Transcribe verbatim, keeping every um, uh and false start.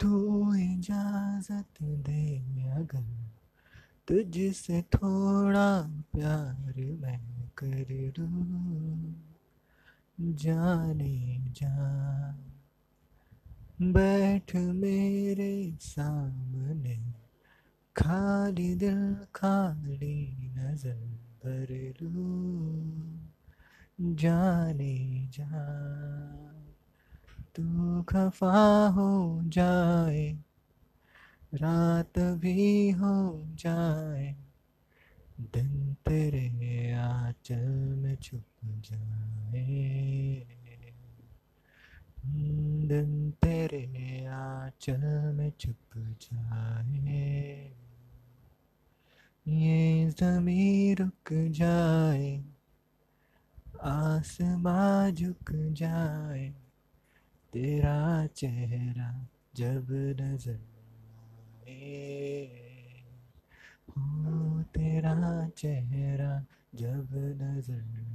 तू इजाजत दे अगर तुझसे थोड़ा प्यार मैं कर लूं, जाने जा बैठ मेरे सामने, खाली दिल खाली नजर भर लूं, जाने जा तू खफा हो जाए रात भी हो जाए, दिन तेरे आंचल में छुप जाए, दिन तेरे आंचल में छुप जाए, ये ज़मीं रुक जाए, आसमां झुक जाए, तेरा चेहरा जब नजर हो, तेरा चेहरा जब नजर